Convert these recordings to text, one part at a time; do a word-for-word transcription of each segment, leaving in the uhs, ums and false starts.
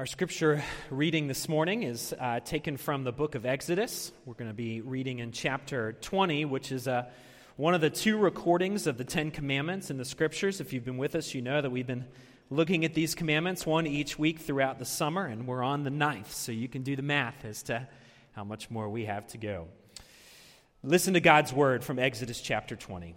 Our scripture reading this morning is uh, taken from the book of Exodus. We're going to be reading in chapter twenty, which is uh, one of the two recordings of the Ten Commandments in the scriptures. If you've been with us, you know that we've been looking at these commandments, one each week throughout the summer, and we're on the ninth, so you can do the math as to how much more we have to go. Listen to God's word from Exodus chapter twenty.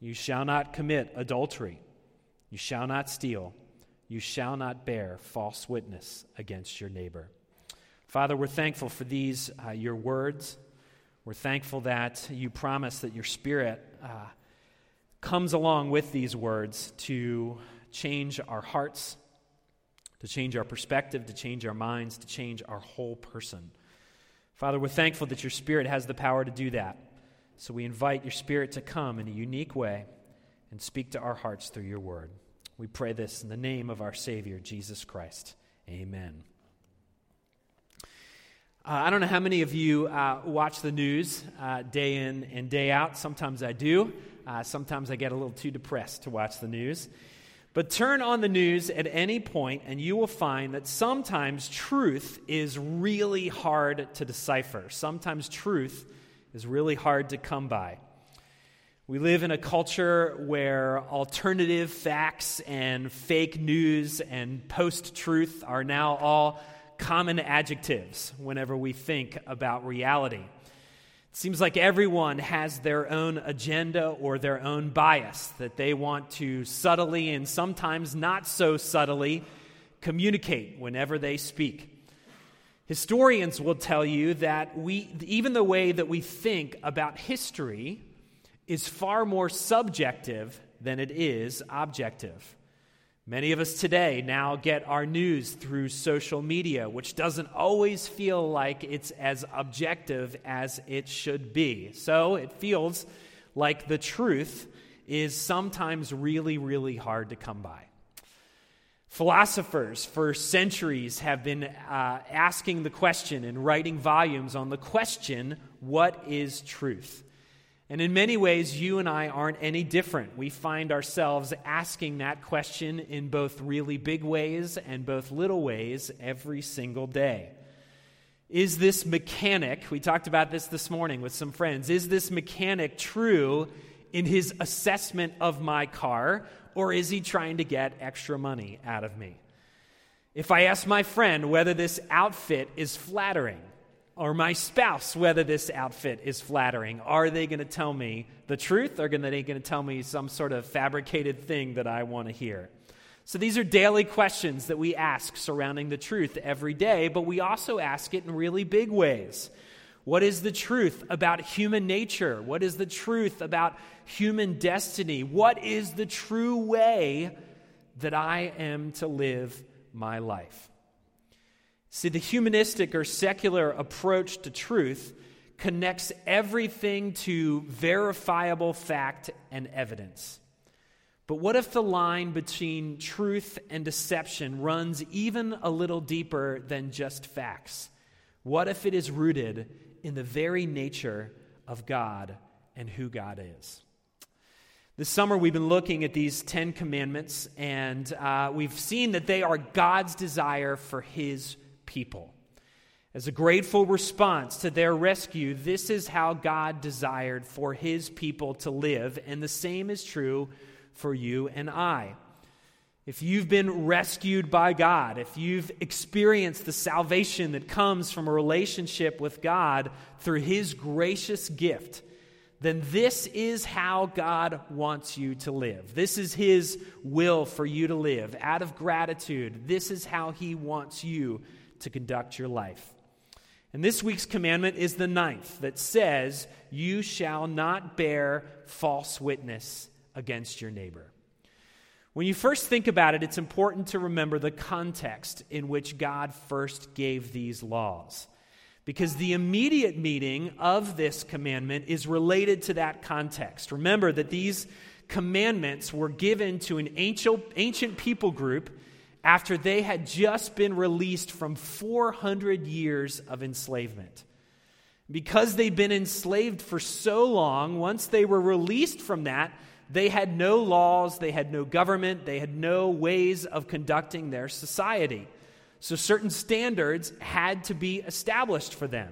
You shall not commit adultery. You shall not steal. You shall not bear false witness against your neighbor. Father, we're thankful for these, uh, your words. We're thankful that you promise that your Spirit uh, comes along with these words to change our hearts, to change our perspective, to change our minds, to change our whole person. Father, we're thankful that your Spirit has the power to do that. So we invite your Spirit to come in a unique way and speak to our hearts through your word. We pray this in the name of our Savior, Jesus Christ. Amen. Uh, I don't know how many of you uh, watch the news uh, day in and day out. Sometimes I do. Uh, sometimes I get a little too depressed to watch the news. But turn on the news at any point and you will find that sometimes truth is really hard to decipher. Sometimes truth is really hard to come by. We live in a culture where alternative facts and fake news and post-truth are now all common adjectives whenever we think about reality. It seems like everyone has their own agenda or their own bias that they want to subtly and sometimes not so subtly communicate whenever they speak. Historians will tell you that we, even the way that we think about history is far more subjective than it is objective. Many of us today now get our news through social media, which doesn't always feel like it's as objective as it should be. So it feels like the truth is sometimes really, really hard to come by. Philosophers for centuries have been uh, asking the question and writing volumes on the question, what is truth? And in many ways, you and I aren't any different. We find ourselves asking that question in both really big ways and both little ways every single day. Is this mechanic, we talked about this this morning with some friends, is this mechanic true in his assessment of my car? Or is he trying to get extra money out of me? If I ask my friend whether this outfit is flattering, or my spouse whether this outfit is flattering, are they going to tell me the truth, or are they going to tell me some sort of fabricated thing that I want to hear? So these are daily questions that we ask surrounding the truth every day, but we also ask it in really big ways. What is the truth about human nature? What is the truth about human destiny? What is the true way that I am to live my life? See, the humanistic or secular approach to truth connects everything to verifiable fact and evidence. But what if the line between truth and deception runs even a little deeper than just facts? What if it is rooted in the very nature of God and who God is? This summer we've been looking at these Ten Commandments, and uh, we've seen that they are God's desire for His people. As a grateful response to their rescue, this is how God desired for His people to live, and the same is true for you and I. If you've been rescued by God, if you've experienced the salvation that comes from a relationship with God through His gracious gift, then this is how God wants you to live. This is His will for you to live. Out of gratitude, this is how He wants you to conduct your life. And this week's commandment is the ninth that says, "You shall not bear false witness against your neighbor." When you first think about it, it's important to remember the context in which God first gave these laws, because the immediate meaning of this commandment is related to that context. Remember that these commandments were given to an ancient, ancient people group after they had just been released from four hundred years of enslavement. Because they'd been enslaved for so long, once they were released from that, they had no laws, they had no government, they had no ways of conducting their society. So certain standards had to be established for them.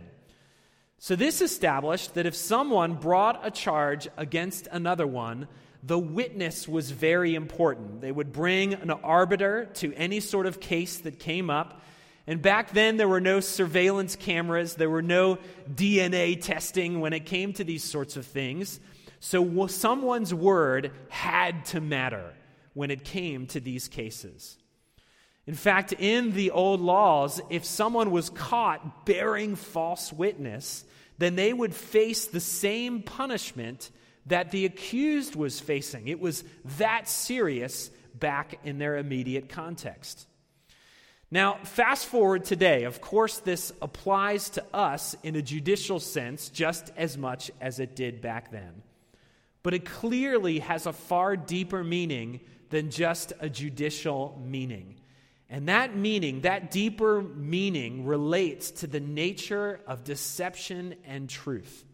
So this established that if someone brought a charge against another one, the witness was very important. They would bring an arbiter to any sort of case that came up. And back then, there were no surveillance cameras. There were no D N A testing when it came to these sorts of things. So someone's word had to matter when it came to these cases. In fact, in the old laws, if someone was caught bearing false witness, then they would face the same punishment that the accused was facing. It was that serious back in their immediate context. Now, fast forward today. Of course, this applies to us in a judicial sense just as much as it did back then. But it clearly has a far deeper meaning than just a judicial meaning. And that meaning, that deeper meaning, relates to the nature of deception and truth.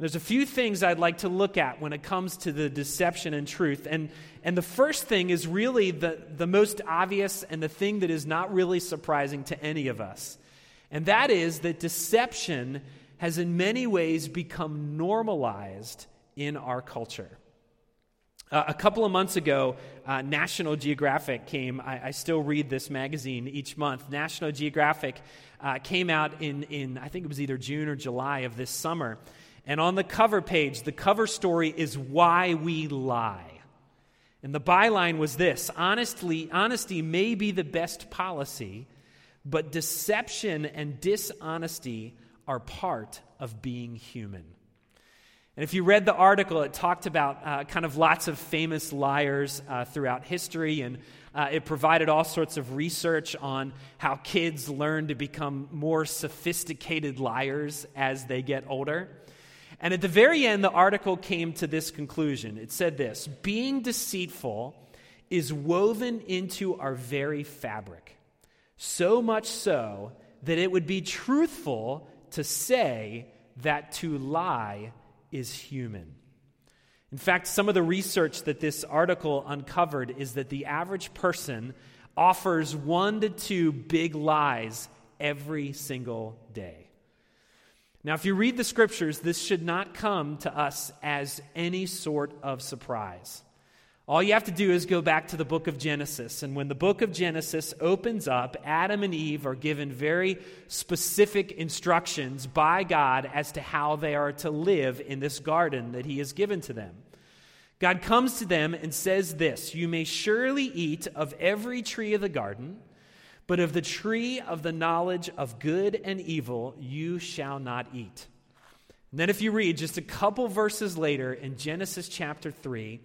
There's a few things I'd like to look at when it comes to the deception and truth. And, and the first thing is really the, the most obvious and the thing that is not really surprising to any of us. And that is that deception has in many ways become normalized in our culture. Uh, a couple of months ago, uh, National Geographic came, I, I still read this magazine each month, National Geographic uh, came out in, in, I think it was either June or July of this summer, and on the cover page, the cover story is "Why We Lie," and the byline was this: honestly, honesty may be the best policy, but deception and dishonesty are part of being human. And if you read the article, it talked about uh, kind of lots of famous liars uh, throughout history, and uh, it provided all sorts of research on how kids learn to become more sophisticated liars as they get older. And at the very end, the article came to this conclusion. It said this: being deceitful is woven into our very fabric, so much so that it would be truthful to say that to lie is human. In fact, some of the research that this article uncovered is that the average person offers one to two big lies every single day. Now, if you read the scriptures, this should not come to us as any sort of surprise. All you have to do is go back to the book of Genesis, and when the book of Genesis opens up, Adam and Eve are given very specific instructions by God as to how they are to live in this garden that He has given to them. God comes to them and says this: "You may surely eat of every tree of the garden, but of the tree of the knowledge of good and evil you shall not eat." And then if you read just a couple verses later in Genesis chapter three,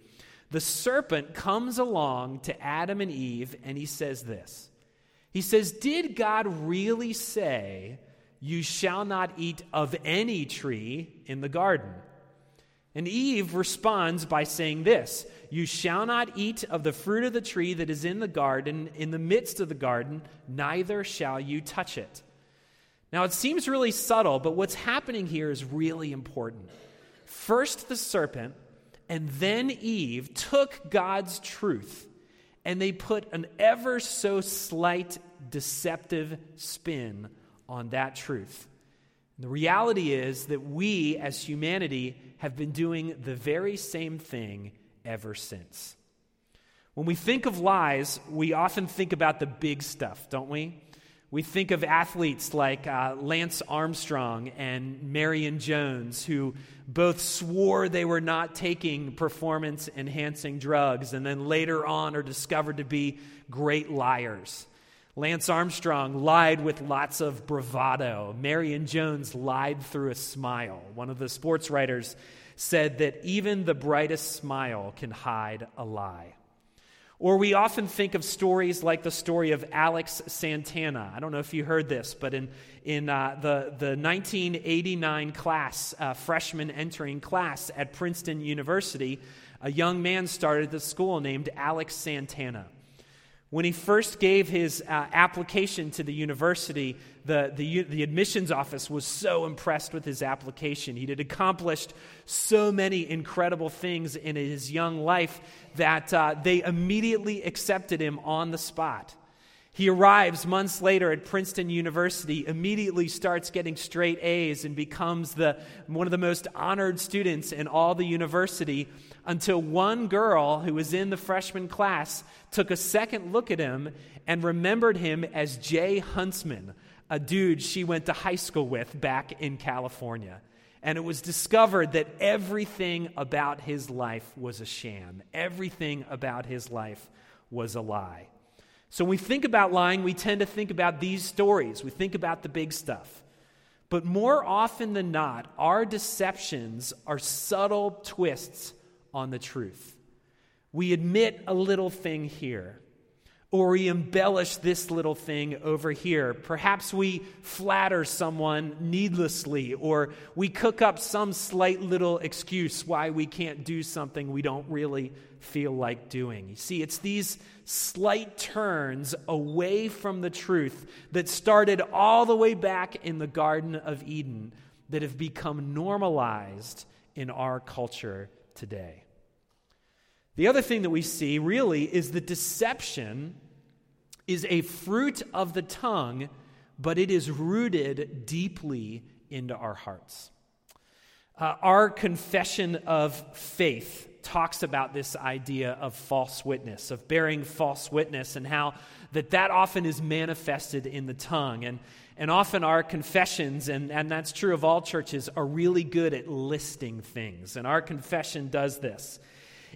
the serpent comes along to Adam and Eve, and he says this. He says, "Did God really say, 'You shall not eat of any tree in the garden?'" And Eve responds by saying this: "You shall not eat of the fruit of the tree that is in the garden, in the midst of the garden, neither shall you touch it." Now, it seems really subtle, but what's happening here is really important. First, the serpent, and then Eve took God's truth, and they put an ever so slight deceptive spin on that truth. And the reality is that we, as humanity, have been doing the very same thing ever since. When we think of lies, we often think about the big stuff, don't we? We think of athletes like uh, Lance Armstrong and Marion Jones, who both swore they were not taking performance-enhancing drugs and then later on are discovered to be great liars. Lance Armstrong lied with lots of bravado. Marion Jones lied through a smile. One of the sports writers said that even the brightest smile can hide a lie. Or we often think of stories like the story of Alex Santana. I don't know if you heard this, but in in uh, the, the nineteen eighty-nine class, uh, freshman entering class at Princeton University, a young man started the school named Alex Santana. When he first gave his uh, application to the university, the, the the admissions office was so impressed with his application. He had accomplished so many incredible things in his young life that uh, they immediately accepted him on the spot. He arrives months later at Princeton University, immediately starts getting straight A's and becomes the one of the most honored students in all the university, until one girl who was in the freshman class took a second look at him and remembered him as Jay Huntsman, a dude she went to high school with back in California. And it was discovered that everything about his life was a sham. Everything about his life was a lie. So when we think about lying, we tend to think about these stories. We think about the big stuff. But more often than not, our deceptions are subtle twists on the truth. We admit a little thing here, or we embellish this little thing over here. Perhaps we flatter someone needlessly, or we cook up some slight little excuse why we can't do something we don't really feel like doing. You see, it's these slight turns away from the truth that started all the way back in the Garden of Eden that have become normalized in our culture today. The other thing that we see really is that deception is a fruit of the tongue, but it is rooted deeply into our hearts. Uh, our confession of faith talks about this idea of false witness, of bearing false witness, and how that that often is manifested in the tongue. And, and often our confessions, and, and that's true of all churches, are really good at listing things. And our confession does this.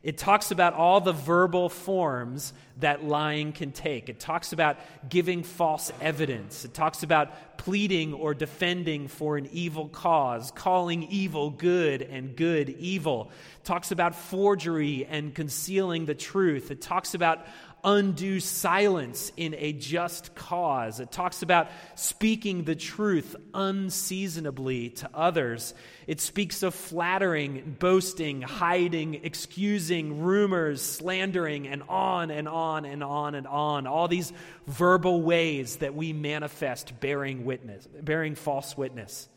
It talks about all the verbal forms that lying can take. It talks about giving false evidence. It talks about pleading or defending for an evil cause, calling evil good and good evil. It talks about forgery and concealing the truth. It talks about undue silence in a just cause. It talks about speaking the truth unseasonably to others. It speaks of flattering, boasting, hiding, excusing, rumors, slandering, and on and on and on and on. All these verbal ways that we manifest bearing witness, bearing false witness.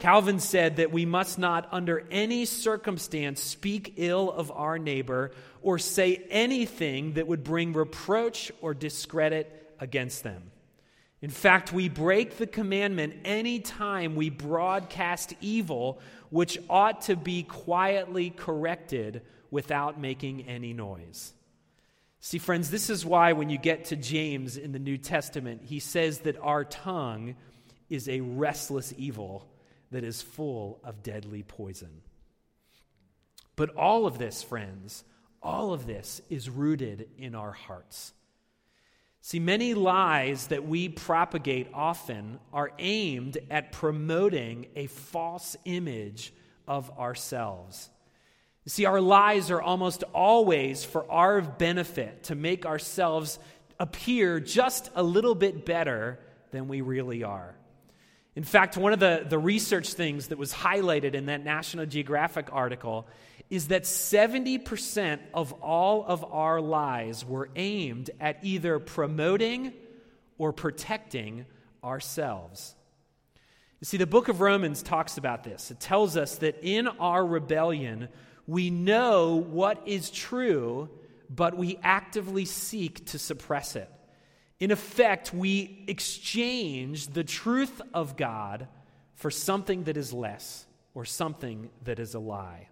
Calvin said that we must not under any circumstance speak ill of our neighbor or say anything that would bring reproach or discredit against them. In fact, we break the commandment any time we broadcast evil, which ought to be quietly corrected without making any noise. See, friends, this is why when you get to James in the New Testament, he says that our tongue is a restless evil that is full of deadly poison. But all of this, friends, all of this is rooted in our hearts. See, many lies that we propagate often are aimed at promoting a false image of ourselves. You see, our lies are almost always for our benefit, to make ourselves appear just a little bit better than we really are. In fact, one of the, the research things that was highlighted in that National Geographic article is that seventy percent of all of our lies were aimed at either promoting or protecting ourselves. You see, the book of Romans talks about this. It tells us that in our rebellion, we know what is true, but we actively seek to suppress it. In effect, we exchange the truth of God for something that is less or something that is a lie.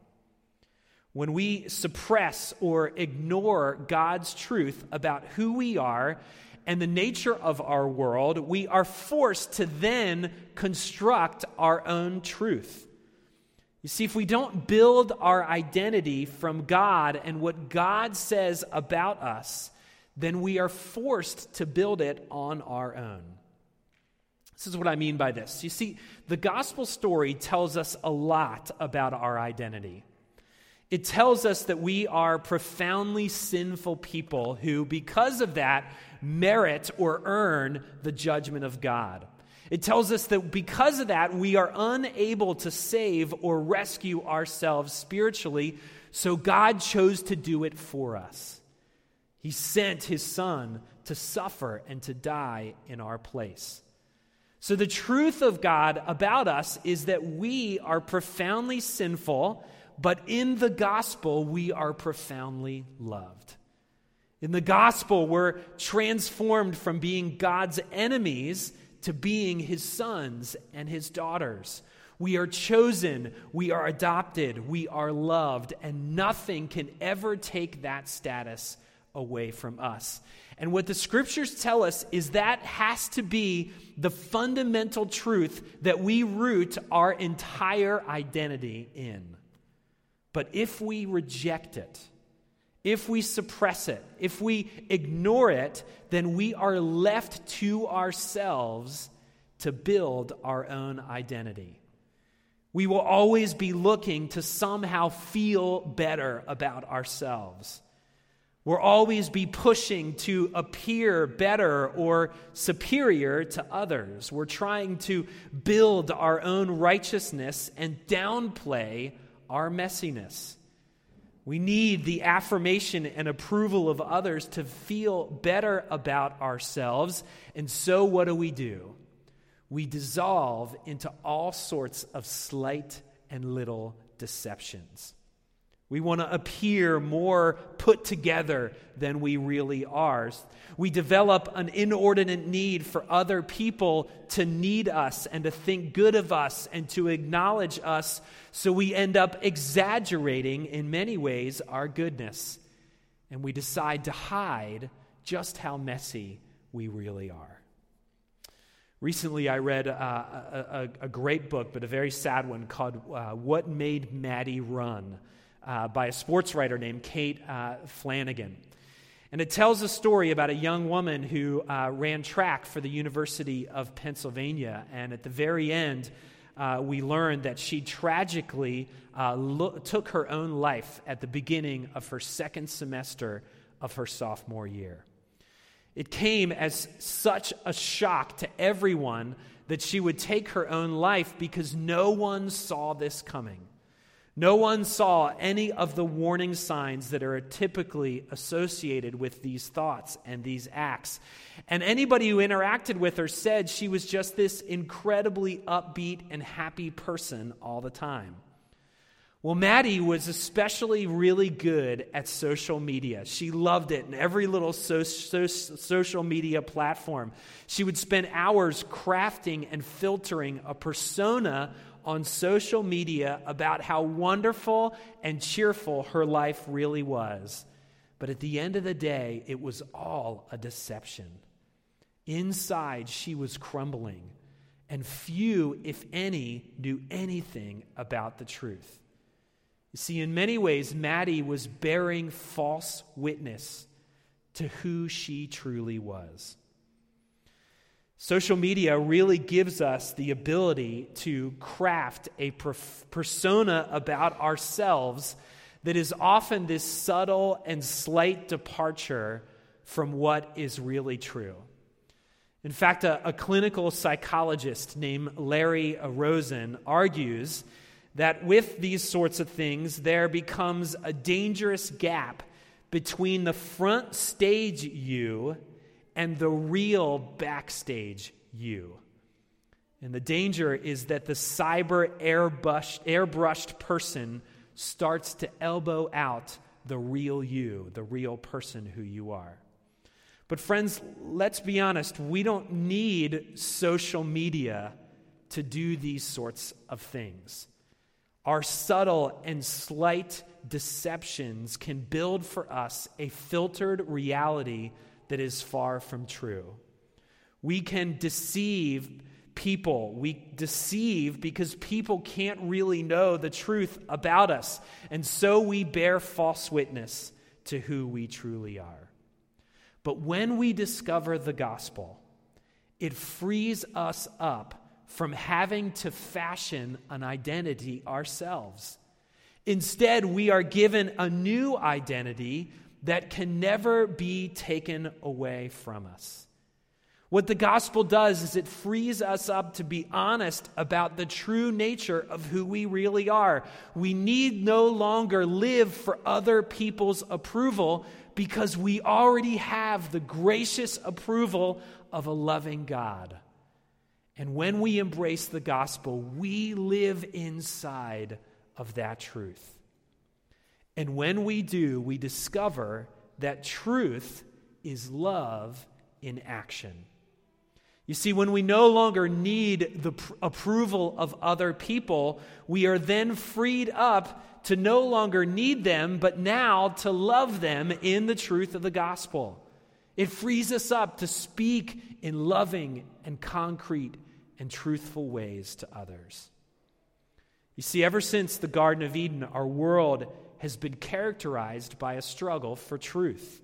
When we suppress or ignore God's truth about who we are and the nature of our world, we are forced to then construct our own truth. You see, if we don't build our identity from God and what God says about us, then we are forced to build it on our own. This is what I mean by this. You see, the gospel story tells us a lot about our identity. It tells us that we are profoundly sinful people who, because of that, merit or earn the judgment of God. It tells us that because of that, we are unable to save or rescue ourselves spiritually, so God chose to do it for us. He sent his Son to suffer and to die in our place. So the truth of God about us is that we are profoundly sinful, but in the gospel, we are profoundly loved. In the gospel, we're transformed from being God's enemies to being his sons and his daughters. We are chosen, we are adopted, we are loved, and nothing can ever take that status away from us. And what the scriptures tell us is that has to be the fundamental truth that we root our entire identity in. But if we reject it, if we suppress it, if we ignore it, then we are left to ourselves to build our own identity. We will always be looking to somehow feel better about ourselves. We'll always be pushing to appear better or superior to others. We're trying to build our own righteousness and downplay our messiness. We need the affirmation and approval of others to feel better about ourselves. And so what do we do? We dissolve into all sorts of slight and little deceptions. We want to appear more put together than we really are. We develop an inordinate need for other people to need us and to think good of us and to acknowledge us, so we end up exaggerating in many ways our goodness. And we decide to hide just how messy we really are. Recently, I read uh, a, a, a great book, but a very sad one, called uh, What Made Maddie Run? Uh, by a sports writer named Kate uh, Flanagan. And it tells a story about a young woman who uh, ran track for the University of Pennsylvania. And at the very end, uh, we learned that she tragically uh, lo- took her own life at the beginning of her second semester of her sophomore year. It came as such a shock to everyone that she would take her own life because no one saw this coming. No one saw any of the warning signs that are typically associated with these thoughts and these acts. And anybody who interacted with her said she was just this incredibly upbeat and happy person all the time. Well, Maddie was especially really good at social media. She loved it in every little so- so- social media platform. She would spend hours crafting and filtering a persona on social media about how wonderful and cheerful her life really was. But at the end of the day, it was all a deception. Inside, she was crumbling, and few, if any, knew anything about the truth. You see, in many ways, Maddie was bearing false witness to who she truly was. Social media really gives us the ability to craft a persona about ourselves that is often this subtle and slight departure from what is really true. In fact, a, a clinical psychologist named Larry Rosen argues that with these sorts of things, there becomes a dangerous gap between the front stage you and the real backstage you. And the danger is that the cyber airbrushed, airbrushed person starts to elbow out the real you, the real person who you are. But friends, let's be honest, we don't need social media to do these sorts of things. Our subtle and slight deceptions can build for us a filtered reality that is far from true. We can deceive people. We deceive because people can't really know the truth about us. And so we bear false witness to who we truly are. But when we discover the gospel, it frees us up from having to fashion an identity ourselves. Instead, we are given a new identity that can never be taken away from us. What the gospel does is it frees us up to be honest about the true nature of who we really are. We need no longer live for other people's approval because we already have the gracious approval of a loving God. And when we embrace the gospel, we live inside of that truth. And when we do, we discover that truth is love in action. You see, when we no longer need the pr- approval of other people, we are then freed up to no longer need them, but now to love them in the truth of the gospel. It frees us up to speak in loving and concrete and truthful ways to others. You see, ever since the Garden of Eden, our world has been characterized by a struggle for truth.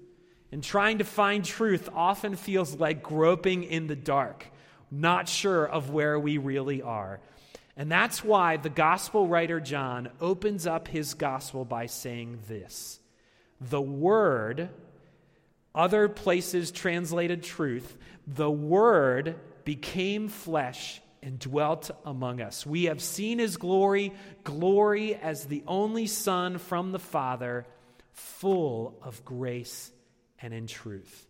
And trying to find truth often feels like groping in the dark, not sure of where we really are. And that's why the gospel writer John opens up his gospel by saying this. The Word, other places translated truth, the Word became flesh and dwelt among us. We have seen his glory, glory as the only Son from the Father, full of grace and in truth.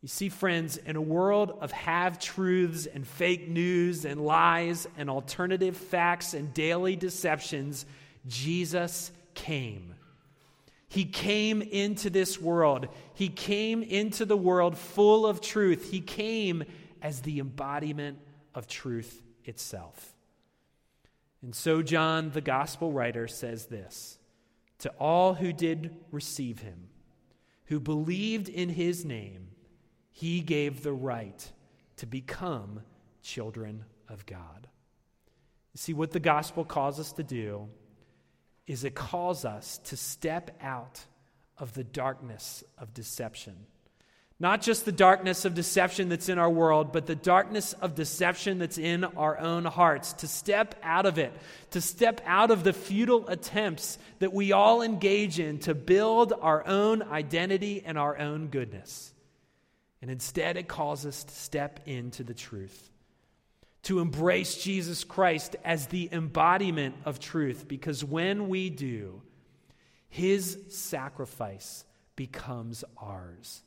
You see, friends, in a world of have-truths and fake news and lies and alternative facts and daily deceptions, Jesus came. He came into this world. He came into the world full of truth. He came as the embodiment of truth itself. And so John, the gospel writer, says this, to all who did receive him, who believed in his name, he gave the right to become children of God. You see, what the gospel calls us to do is it calls us to step out of the darkness of deception. Not just the darkness of deception that's in our world, but the darkness of deception that's in our own hearts, to step out of it, to step out of the futile attempts that we all engage in to build our own identity and our own goodness. And instead, it calls us to step into the truth, to embrace Jesus Christ as the embodiment of truth, because when we do, his sacrifice becomes ours.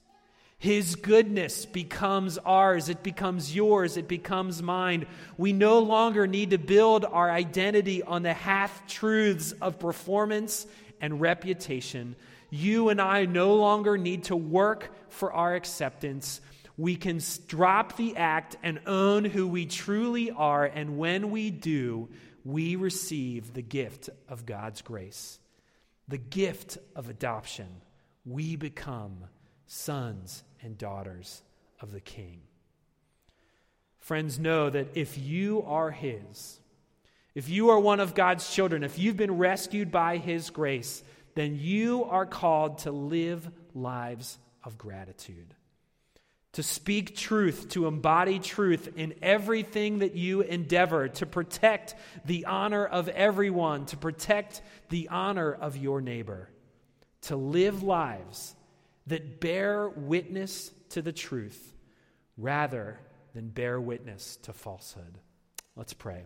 His goodness becomes ours. It becomes yours. It becomes mine. We no longer need to build our identity on the half-truths of performance and reputation. You and I no longer need to work for our acceptance. We can drop the act and own who we truly are. And when we do, we receive the gift of God's grace, the gift of adoption. We become sons and daughters of the King. Friends, know that if you are his, if you are one of God's children, if you've been rescued by his grace, then you are called to live lives of gratitude, to speak truth, to embody truth in everything that you endeavor, to protect the honor of everyone, to protect the honor of your neighbor, to live lives that bear witness to the truth rather than bear witness to falsehood. Let's pray.